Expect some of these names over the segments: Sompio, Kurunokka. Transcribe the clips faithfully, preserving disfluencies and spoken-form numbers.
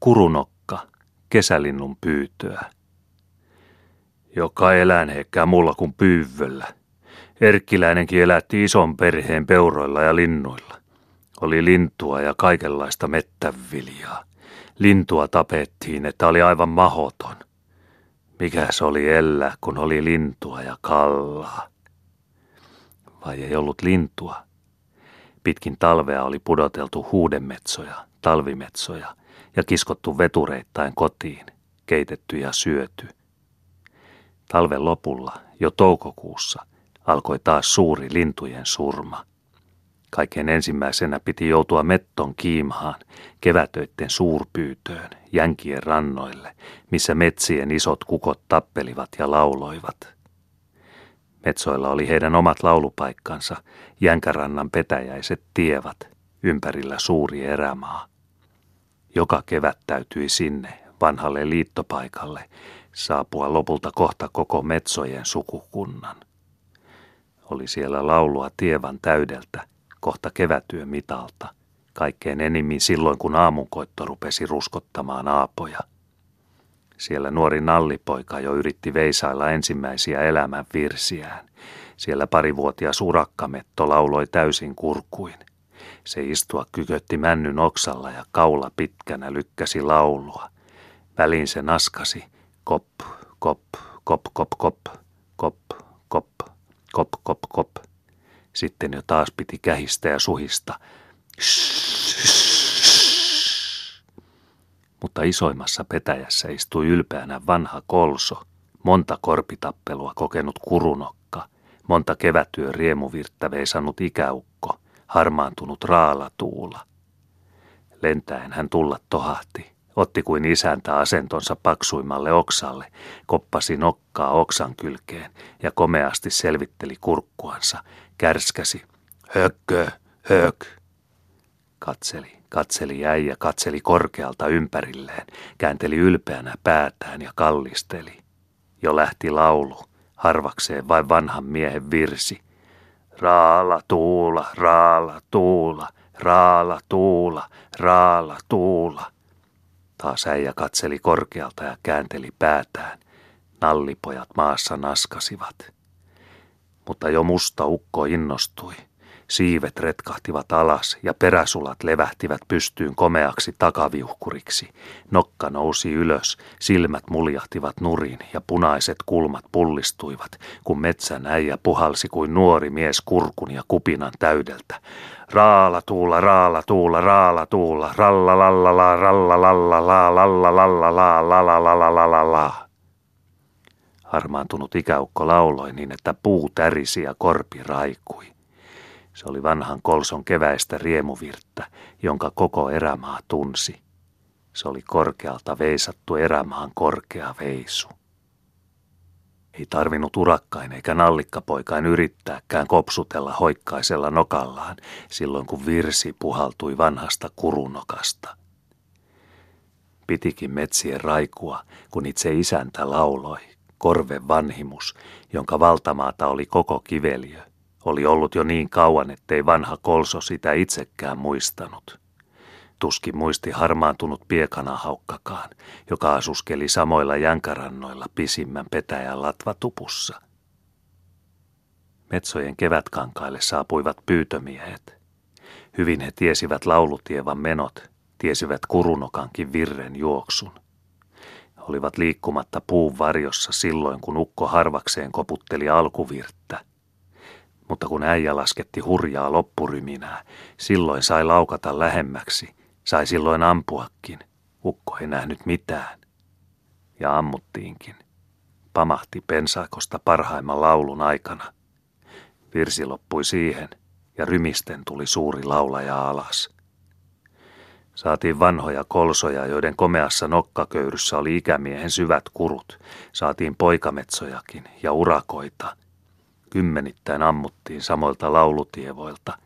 Kurunokka, kesälinnun pyytöä. Joka eläinhekään mulla kuin pyyvöllä. Erkkiläinenkin elätti ison perheen peuroilla ja linnuilla. Oli lintua ja kaikenlaista mettäviljaa. Lintua tapettiin, että oli aivan mahoton. Mikäs oli ellä, kun oli lintua ja kallaa? Vai ei ollut lintua? Pitkin talvea oli pudoteltu huudemetsoja, talvimetsoja ja kiskottu vetureittain kotiin, keitetty ja syöty. Talven lopulla, jo toukokuussa, alkoi taas suuri lintujen surma. Kaiken ensimmäisenä piti joutua metton kiimhaan, kevätöitten suurpyytöön, jänkien rannoille, missä metsien isot kukot tappelivat ja lauloivat. Metsoilla oli heidän omat laulupaikkansa, jänkärannan petäjäiset tievat, ympärillä suuri erämaa. Joka kevät täytyi sinne, vanhalle liittopaikalle, saapua lopulta kohta koko metsojen sukukunnan. Oli siellä laulua tievan täydeltä, kohta kevätyön mitalta, kaikkein enimmin silloin, kun aamunkoitto rupesi ruskottamaan aapoja. Siellä nuori nallipoika jo yritti veisailla ensimmäisiä elämän virsiään. Siellä parivuotias urakkametto lauloi täysin kurkuin. Se istua kykötti männyn oksalla ja kaula pitkänä lykkäsi laulua. Väliin se naskasi, kop, kop, kop, kop, kop, kop, kop, kop, kop, kop. Sitten jo taas piti kähistä ja suhista. Mutta isoimmassa petäjässä istui ylpeänä vanha kolso, monta korpitappelua kokenut kurunokka, monta kevätyön riemuvirttä veisannut ikäukko, harmaantunut raalatuula. Lentäen hän tulla tohahti, otti kuin isäntä asentonsa paksuimmalle oksalle, koppasi nokkaa oksan kylkeen ja komeasti selvitteli kurkkuansa, kärskäsi, hökkö, hök. Katseli, katseli äijä, katseli korkealta ympärilleen, käänteli ylpeänä päätään ja kallisteli. Jo lähti laulu, harvakseen vain vanhan miehen virsi. Raala tuula, raala tuula, raala tuula, raala tuula. Taas äijä katseli korkealta ja käänteli päätään. Nallipojat maassa naskasivat. Mutta jo musta ukko innostui. Siivet retkahtivat alas ja peräsulat levähtivät pystyyn komeaksi takaviuhkuriksi. Nokka nousi ylös, silmät muljahtivat nurin ja punaiset kulmat pullistuivat, kun metsän äijä puhalsi kuin nuori mies kurkun ja kupinan täydeltä. Raala tuula, raala tuula, raala tuula, ralla lalla la, ralla lalla la, lalla lalla la, lalla lalla la, la. Harmaantunut ikäukko lauloi niin, että puu tärisi ja korpi raikui. Se oli vanhan kolson keväistä riemuvirttä, jonka koko erämaa tunsi. Se oli korkealta veisattu erämaan korkea veisu. Ei tarvinnut urakkain eikä nallikkapoikain yrittääkään kopsutella hoikkaisella nokallaan silloin, kun virsi puhaltui vanhasta kurunokasta. Pitikin metsien raikua, kun itse isäntä lauloi, korven vanhimus, jonka valtamaata oli koko kiveliö. Oli ollut jo niin kauan, ettei vanha kolso sitä itsekään muistanut. Tuskin muisti harmaantunut piekanahaukkakaan, joka asuskeli samoilla jänkärannoilla pisimmän petäjän latvatupussa. Metsojen kevätkankaille saapuivat pyytömiehet. Hyvin he tiesivät laulutievan menot, tiesivät kurunokankin virren juoksun. Olivat liikkumatta puun varjossa silloin, kun ukko harvakseen koputteli alkuvirttä. Mutta kun äijä lasketti hurjaa loppuryminää, silloin sai laukata lähemmäksi, sai silloin ampuakin. Ukko ei nähnyt mitään. Ja ammuttiinkin. Pamahti pensaakosta parhaimman laulun aikana. Virsi loppui siihen, ja rymisten tuli suuri laulaja alas. Saatiin vanhoja kolsoja, joiden komeassa nokkaköyryssä oli ikämiehen syvät kurut. Saatiin poikametsojakin ja urakoita. Kymmenittäin ammuttiin samoilta laulutievoilta.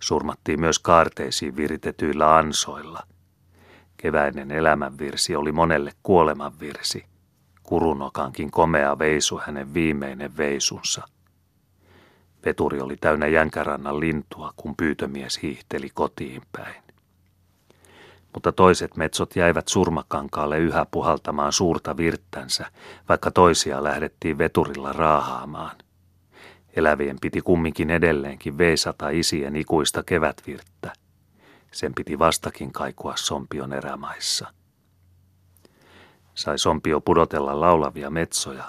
Surmattiin myös kaarteisiin viritetyillä ansoilla. Keväinen elämänvirsi oli monelle kuolemanvirsi. Kurunokankin komea veisu hänen viimeinen veisunsa. Veturi oli täynnä jänkärannan lintua, kun pyytömies hiihteli kotiin päin. mutta toiset metsot jäivät surmakankaalle yhä puhaltamaan suurta virttänsä, vaikka toisia lähdettiin veturilla raahaamaan. Elävien piti kumminkin edelleenkin veisata isien ikuista kevätvirttä. Sen piti vastakin kaikua Sompion erämaissa. Sai Sompio pudotella laulavia metsoja,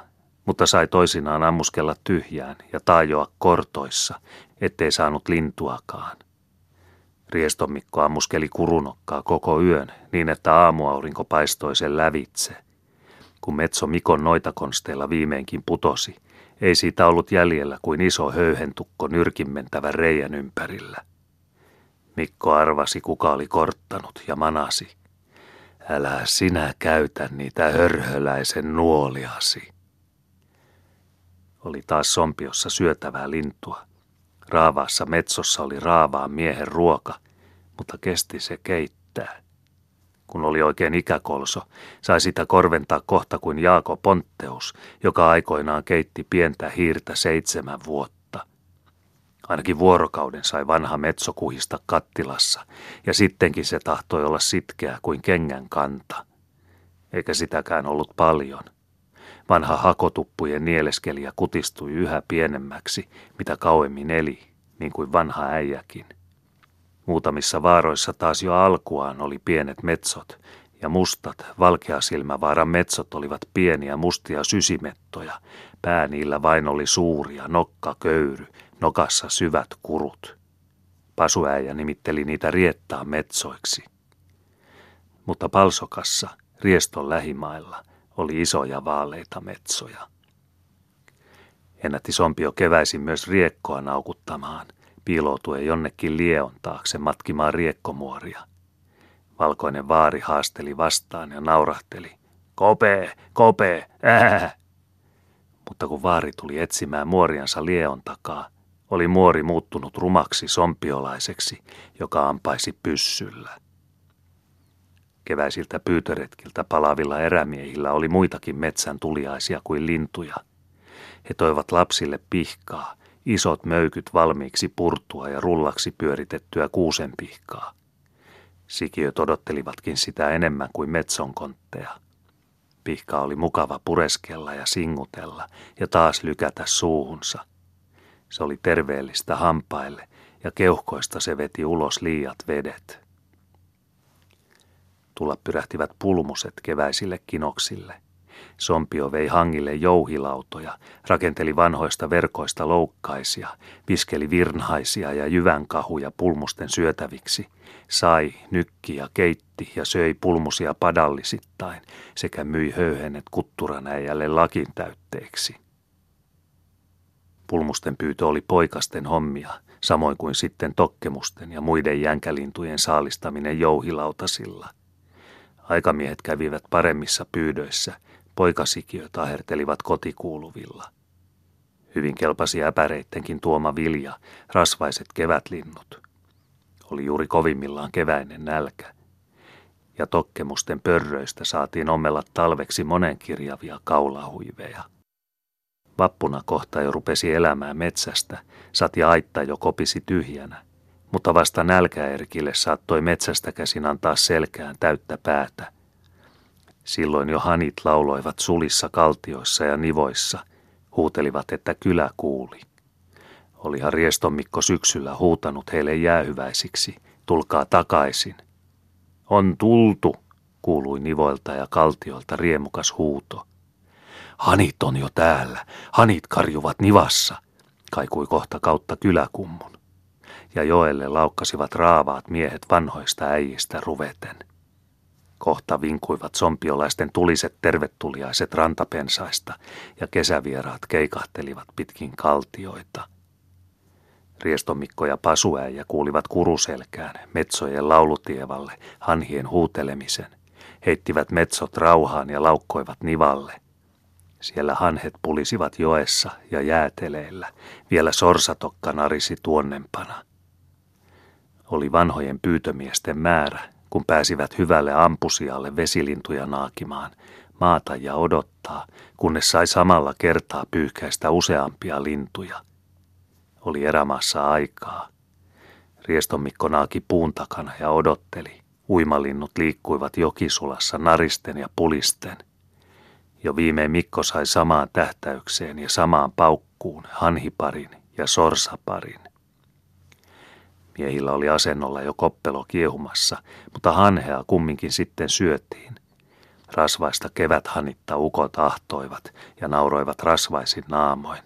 mutta sai toisinaan ammuskella tyhjään ja taajoa kortoissa, ettei saanut lintuakaan. Riestomikko ammuskeli kurunokkaa koko yön niin, että aamuaurinko paistoi sen lävitse. Kun metso Mikon noitakonsteilla viimeinkin putosi, ei siitä ollut jäljellä kuin iso höyhentukko nyrkinmentävä reijän ympärillä. Mikko arvasi, kuka oli korttanut, ja manasi. Älä sinä käytä niitä hörhöläisen nuoliasi. Oli taas Sompiossa syötävää lintua. Raavaassa metsossa oli raavaan miehen ruoka, mutta kesti se keittää. Kun oli oikein ikäkolso, sai sitä korventaa kohta kuin Jaako Pontteus, joka aikoinaan keitti pientä hiirtä seitsemän vuotta. Ainakin vuorokauden sai vanha metso kuhista kattilassa, ja sittenkin se tahtoi olla sitkeä kuin kengän kanta. Eikä sitäkään ollut paljon. Vanha hakotuppujen nieleskelijä kutistui yhä pienemmäksi, mitä kauemmin eli, niin kuin vanha äijäkin. Muutamissa vaaroissa taas jo alkuaan oli pienet metsot, ja mustat, valkeasilmävaaran metsot olivat pieniä mustia sysimettoja, pää niillä vain oli suuri ja nokka köyry, nokassa syvät kurut. Pasuäijä nimitteli niitä riettaan metsoiksi. Mutta Palsokassa, rieston lähimailla, oli isoja vaaleita metsoja. Ennätti Sompio keväisin myös riekkoa naukuttamaan, piiloutuen jonnekin lieon taakse matkimaan riekkomuoria. Valkoinen vaari haasteli vastaan ja naurahteli. Kopee, kopee, ääh! Mutta kun vaari tuli etsimään muoriansa lieon takaa, oli muori muuttunut rumaksi sompiolaiseksi, joka ampaisi pyssyllä. Keväisiltä pyytöretkiltä palaavilla erämiehillä oli muitakin metsän tuliaisia kuin lintuja. He toivat lapsille pihkaa, isot möykyt valmiiksi purtua ja rullaksi pyöritettyä kuusenpihkaa. Sikiöt odottelivatkin sitä enemmän kuin metsonkontteja. Pihkaa oli mukava pureskella ja singutella ja taas lykätä suuhunsa. Se oli terveellistä hampaille ja keuhkoista se veti ulos liiat vedet. Tulla pyrähtivät pulmuset keväisille kinoksille. Sompio vei hangille jouhilautoja, rakenteli vanhoista verkoista loukkaisia, viskeli virnhaisia ja jyvänkahuja pulmusten syötäviksi, sai, nykki ja keitti ja söi pulmusia padallisittain sekä myi höyhenet kutturanäijälle lakin täytteeksi. Pulmusten pyytö oli poikasten hommia, samoin kuin sitten tokkemusten ja muiden jänkälintujen saalistaminen jouhilautasilla. Aikamiehet kävivät paremmissa pyydöissä, poikasikiöt ahertelivat kotikuuluvilla. Hyvin kelpasi äpäreittenkin tuoma vilja, rasvaiset kevätlinnut. Oli juuri kovimmillaan keväinen nälkä. Ja tokkemusten pörröistä saatiin ommella talveksi monenkirjavia kaulahuiveja. Vappuna kohta jo rupesi elämään metsästä, sati aitta jo kopisi tyhjänä. Mutta vasta nälkäerkille saattoi metsästä käsin antaa selkään täyttä päätä. Silloin jo hanit lauloivat sulissa kaltioissa ja nivoissa, huutelivat, että kylä kuuli. Olihan riestomikko syksyllä huutanut heille jäähyväisiksi, tulkaa takaisin. On tultu, kuului nivoilta ja kaltioilta riemukas huuto. Hanit on jo täällä, hanit karjuvat nivassa, kaikui kohta kautta kyläkummun. Ja joelle laukkasivat raavaat miehet vanhoista äijistä ruveten. Kohta vinkuivat sompiolaisten tuliset tervetuliaiset rantapensaista, ja kesävieraat keikahtelivat pitkin kaltioita. Riestomikko ja pasuäijä kuulivat kuruselkään, metsojen laulutievalle, hanhien huutelemisen, heittivät metsot rauhaan ja laukkoivat nivalle. Siellä hanhet pulisivat joessa ja jääteleillä, vielä sorsatokka narisi tuonnempana. Oli vanhojen pyytömiesten määrä, kun pääsivät hyvälle ampusialle vesilintuja naakimaan, maata ja odottaa, kunnes sai samalla kertaa pyyhkäistä useampia lintuja. Oli erämaassa aikaa. Riestomikko naaki puun takana ja odotteli, Uimalinnut liikkuivat jokisulassa naristen ja pulisten. Jo viimein Mikko sai samaan tähtäykseen ja samaan paukkuun hanhiparin ja sorsaparin. Miehillä oli asennolla jo koppelo kiehumassa, mutta hanhea kumminkin sitten syötiin. Rasvaista keväthanitta ukot ahtoivat ja nauroivat rasvaisin naamoin.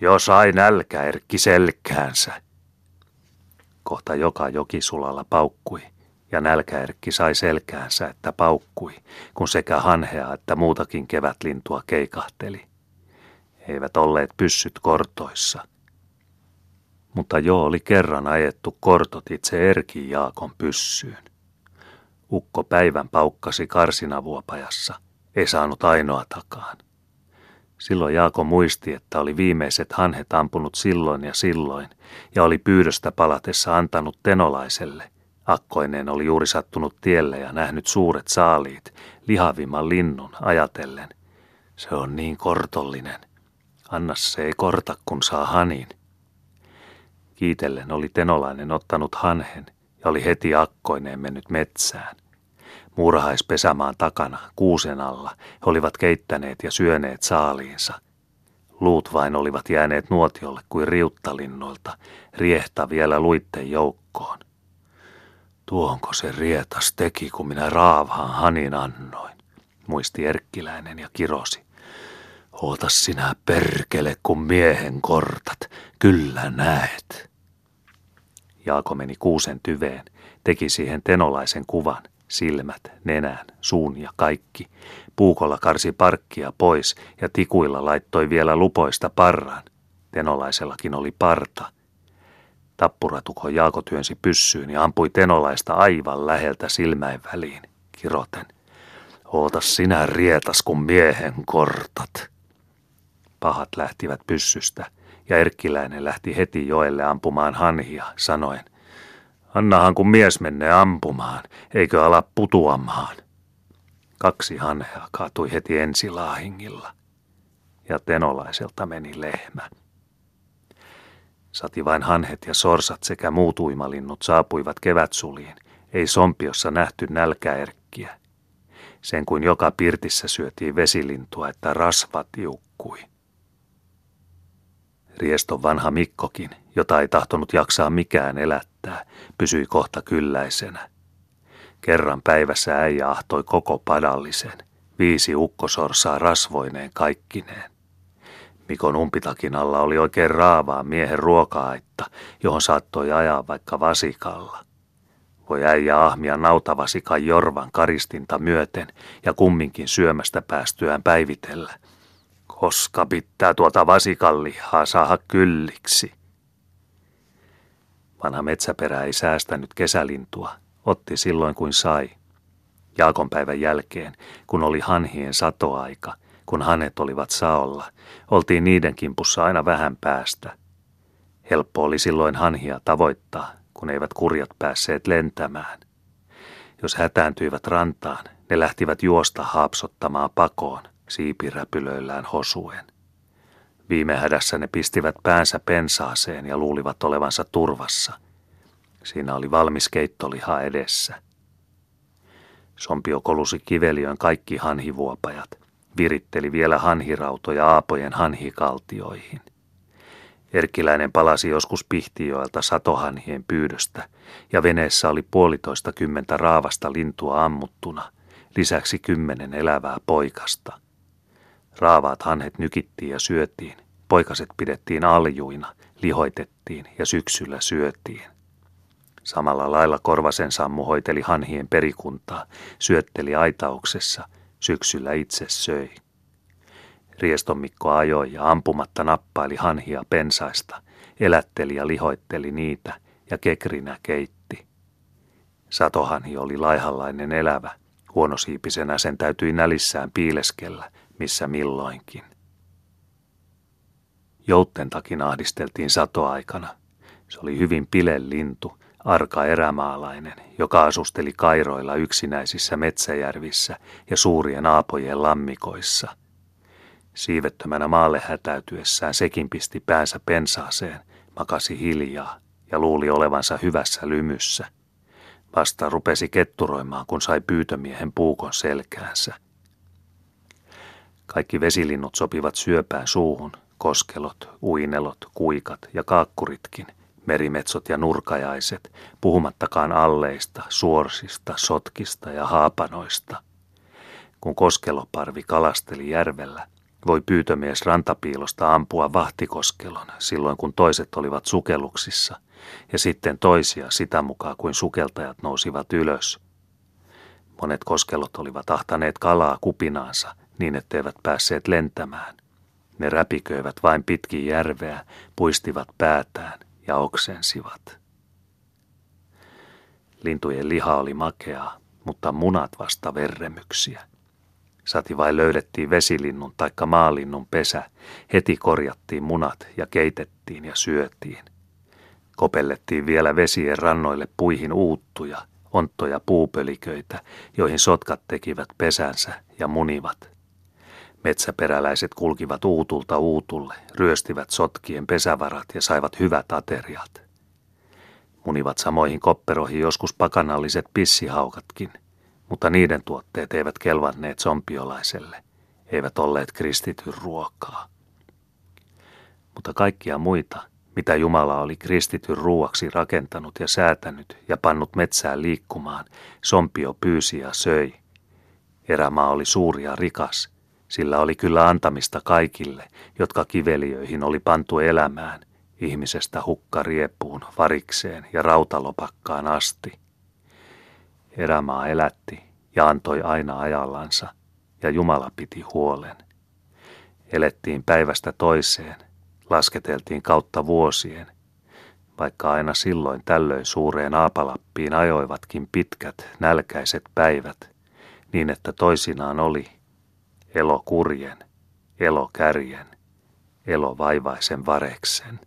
Jo sai nälkä Erkki selkäänsä. Kohta joka jokisulalla paukkui. Ja nälkäerkki sai selkäänsä, että paukkui, kun sekä hanhea että muutakin kevätlintua keikahteli. He eivät olleet pyssyt kortoissa. Mutta jo oli kerran ajettu kortot itse Erkin Jaakon pyssyyn. Ukko päivän paukkasi karsinavuopajassa, ei saanut ainoatakaan. Silloin Jaako muisti, että oli viimeiset hanhet ampunut silloin ja silloin, ja oli pyydöstä palatessa antanut tenolaiselle. Akkoinen oli juuri sattunut tielle ja nähnyt suuret saaliit, lihavimman linnun, ajatellen. Se on niin kortollinen. Anna se ei korta, kun saa hanin. Kiitellen oli tenolainen ottanut hanhen ja oli heti akkoineen mennyt metsään. Muurahaispesämaan takana, kuusen alla, he olivat keittäneet ja syöneet saaliinsa. Luut vain olivat jääneet nuotiolle kuin riuttalinnoilta, riehta vielä luitten joukkoon. Tuonko se rietas teki, kun minä raavaan hanin annoin, muisti Erkkiläinen ja kirosi. Oota sinä perkele, kun miehen kortat, kyllä näet. Jaako meni kuusen tyveen, teki siihen tenolaisen kuvan, silmät, nenän, suun ja kaikki. Puukolla karsi parkkia pois ja tikuilla laittoi vielä lupoista parran. Tenolaisellakin oli parta. Tappuratukko Jaako työnsi pyssyyn ja ampui tenolaista aivan läheltä silmäin väliin, kiroten. Oota sinä rietas, kun miehen kortat. Pahat lähtivät pyssystä ja Erkkiläinen lähti heti joelle ampumaan hanhia, sanoen. Annahan kun mies mennee ampumaan, eikö ala putuamaan. Kaksi hanhea kaatui heti ensilaahingilla ja tenolaiselta meni lehmä. Sati vain hanhet ja sorsat sekä muut uimalinnut saapuivat kevätsuliin, ei Sompiossa nähty nälkäerkkiä. Sen kuin joka pirtissä syötiin vesilintua, että rasva tiukkui. Rieston vanha Mikkokin, jota ei tahtonut jaksaa mikään elättää, pysyi kohta kylläisenä. Kerran päivässä äijä ahtoi koko padallisen, viisi ukkosorsaa rasvoineen kaikkineen. Mikon umpitakin alla oli oikein raavaa miehen ruoka-aitta, johon saattoi ajaa vaikka vasikalla. Voi äijä ahmia nautavasikan jorvan karistinta myöten ja kumminkin syömästä päästyään päivitellä. Koska pitää tuota vasikanlihaa saada kylliksi. Vanha metsäperä ei säästänyt kesälintua, otti silloin kuin sai. Jaakonpäivän jälkeen, kun oli hanhien satoaika, kun hanet olivat saolla, oltiin niiden kimpussa aina vähän päästä. Helppo oli silloin hanhia tavoittaa, kun eivät kurjat päässeet lentämään. Jos hätääntyivät rantaan, ne lähtivät juosta haapsottamaan pakoon, siipiräpylöillään hosuen. Viime hädässä ne pistivät päänsä pensaaseen ja luulivat olevansa turvassa. Siinä oli valmis keittoliha edessä. Sompio kolusi kiveliön kaikki hanhivuopajat. Viritteli vielä hanhirautoja aapojen hanhikaltioihin. Erkkiläinen palasi joskus Pihtijoelta satohanhien pyydöstä, ja veneessä oli puolitoista kymmentä raavasta lintua ammuttuna, lisäksi kymmenen elävää poikasta. Raavaat hanhet nykittiin ja syötiin, poikaset pidettiin aljuina, lihoitettiin ja syksyllä syötiin. Samalla lailla Korvasen Sammu hoiteli hanhien perikuntaa, syötteli aitauksessa, syksyllä itse söi. Rieston Mikko ajoi ja ampumatta nappaili hanhia pensaista, elätteli ja lihoitteli niitä ja kekrinä keitti. Satohanhi oli laihanlainen elävä, huonosiipisenä sen täytyi nälissään piileskellä, missä milloinkin. Jouttentakin ahdisteltiin satoaikana. Se oli hyvin pilelintu, arka erämaalainen, joka asusteli kairoilla yksinäisissä metsäjärvissä ja suurien aapojen lammikoissa. Siivettömänä maalle hätäytyessään sekin pisti päänsä pensaaseen, makasi hiljaa ja luuli olevansa hyvässä lymyssä. vasta rupesi ketturoimaan, kun sai pyytömiehen puukon selkäänsä. Kaikki vesilinnut sopivat syöpään suuhun, koskelot, uinelot, kuikat ja kaakkuritkin, merimetsot ja nurkajaiset, puhumattakaan alleista, suorsista, sotkista ja haapanoista. Kun koskeloparvi kalasteli järvellä, voi pyytömies rantapiilosta ampua vahtikoskelon silloin, kun toiset olivat sukelluksissa, ja sitten toisia sitä mukaan, kuin sukeltajat nousivat ylös. Monet koskelot olivat ahtaneet kalaa kupinaansa niin, etteivät päässeet lentämään. Ne räpiköivät vain pitkin järveä, puistivat päätään ja oksensivat. Lintujen liha oli makeaa, mutta munat vasta verremyksiä. Sati vain löydettiin vesilinnun taikka maalinnun pesä, heti korjattiin munat ja keitettiin ja syötiin. Kopellettiin vielä vesien rannoille puihin uuttuja, onttoja puupöliköitä, joihin sotkat tekivät pesänsä ja munivat. Metsäperäläiset kulkivat uutulta uutulle, ryöstivät sotkien pesävarat ja saivat hyvät ateriat. Munivat samoihin kopperoihin joskus pakanalliset pissihaukatkin, mutta niiden tuotteet eivät kelvanneet sompiolaiselle, eivät olleet kristityn ruokaa. Mutta kaikkia muita, mitä Jumala oli kristityn ruuaksi rakentanut ja säätänyt ja pannut metsään liikkumaan, Sompio pyysi ja söi. Erämaa oli suuri ja rikas, sillä oli kyllä antamista kaikille, jotka kiveliöihin oli pantu elämään, ihmisestä hukkariepuun, varikseen ja rautalopakkaan asti. Erämaa elätti ja antoi aina ajallansa, ja Jumala piti huolen. Elettiin päivästä toiseen, lasketeltiin kautta vuosien, vaikka aina silloin tällöin suureen Aapalappiin ajoivatkin pitkät, nälkäiset päivät, niin että toisinaan oli elo kurjen, elo kärjen, elo vaivaisen vareksen.